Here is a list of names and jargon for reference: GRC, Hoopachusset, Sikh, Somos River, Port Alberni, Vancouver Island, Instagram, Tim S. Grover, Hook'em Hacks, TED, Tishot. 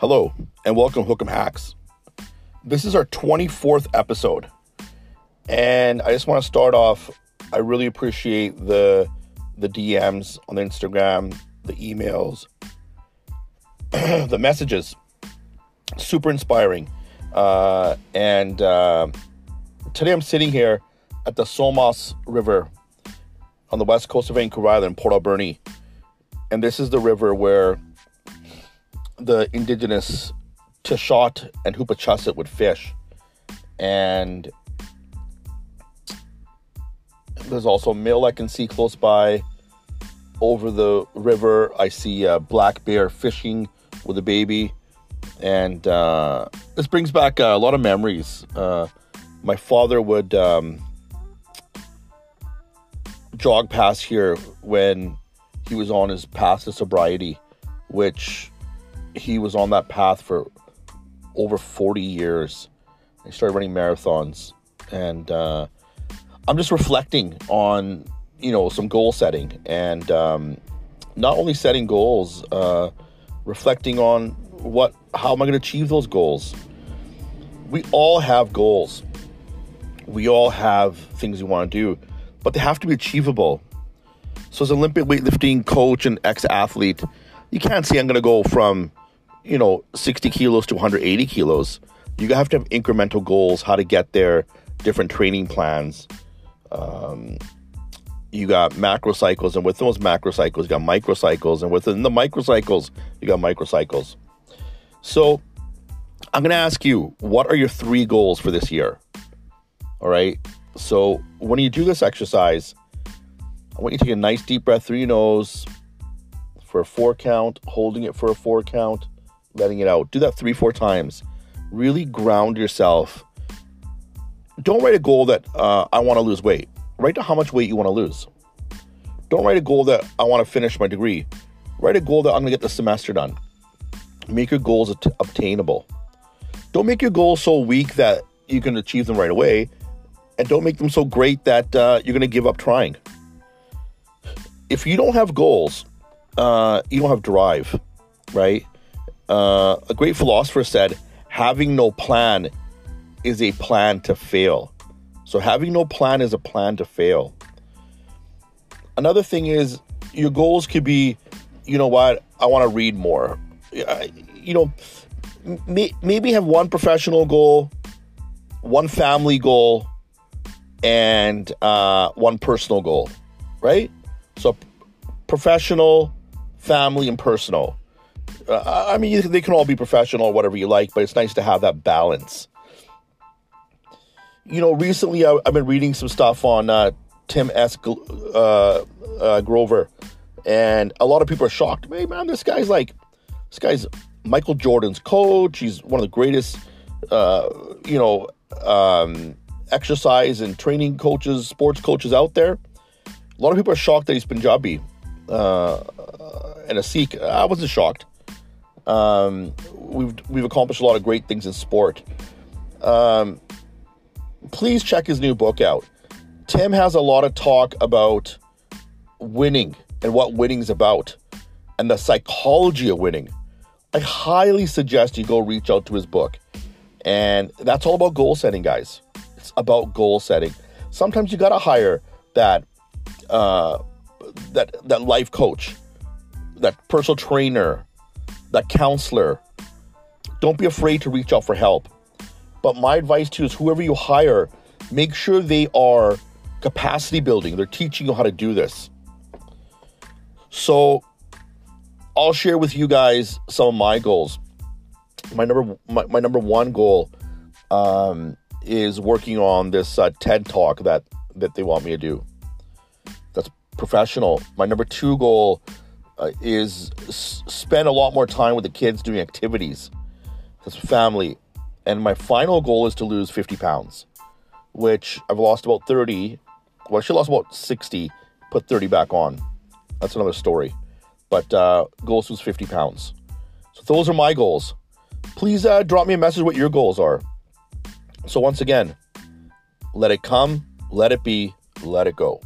Hello, and welcome to Hook'em Hacks. This is our 24th episode, and I just want to start off, I really appreciate the DMs on the Instagram, the emails, the messages. Super inspiring. Today I'm sitting here at the Somos River on the west coast of Vancouver Island, Port Alberni, and this is the river where the indigenous Tishot and Hoopachusset would fish. And there's also a mill I can see close by. Over the river, I see a black bear fishing with a baby. And this brings back a lot of memories. My father would jog past here when he was on his path to sobriety, which he was on that path for over 40 years. He started running marathons. And I'm just reflecting on, some goal setting. And not only setting goals, reflecting on how am I going to achieve those goals? We all have goals. We all have things we want to do, but they have to be achievable. So as an Olympic weightlifting coach and ex-athlete, you can't say I'm going to go from 60 kilos to 180 kilos. You have to have incremental goals, how to get there, different training plans. You got macro cycles, and within those macro cycles, you got micro cycles, and within the micro cycles, you got micro cycles. So I'm going to ask you, what are your 3 goals for this year? All right. So when you do this exercise, I want you to take a nice deep breath through your nose for a 4 count, holding it for a 4 count, letting it out. Do that 3-4 times. Really ground yourself. Don't write a goal that I want to lose weight. Write down how much weight you want to lose. Don't write a goal that I want to finish my degree. Write a goal that I'm going to get the semester done. Make your goals obtainable. Don't make your goals so weak that you can achieve them right away, and don't make them so great that you're going to give up trying. If you don't have goals, you don't have drive, right? A great philosopher said, having no plan is a plan to fail. So having no plan is a plan to fail. Another thing is, your goals could be, I want to read more. Maybe have 1 professional goal, 1 family goal, and 1 personal goal, right? So professional, family, and personal. They can all be professional or whatever you like, but it's nice to have that balance. Recently I've been reading some stuff on Tim S. Grover, and a lot of people are shocked. Hey, man, this guy's Michael Jordan's coach. He's one of the greatest, exercise and training coaches, sports coaches out there. A lot of people are shocked that he's Punjabi and a Sikh. I wasn't shocked. We've accomplished a lot of great things in sport. Please check his new book out. Tim has a lot of talk about winning and what winning's about and the psychology of winning. I highly suggest you go reach out to his book. And that's all about goal setting, guys. It's about goal setting. Sometimes you got to hire that life coach, that personal trainer, that counselor. Don't be afraid to reach out for help. But my advice to you is, whoever you hire, make sure they are capacity building. They're teaching you how to do this. So I'll share with you guys some of my goals. My number 1 goal is working on this TED Talk that they want me to do. That's professional. My number 2 goal is spend a lot more time with the kids doing activities. That's family. And my final goal is to lose 50 pounds, which I've lost about 30. Well, I should have lost about 60, put 30 back on. That's another story. But goals was 50 pounds. So those are my goals. Please drop me a message what your goals are. So once again, let it come, let it be, let it go.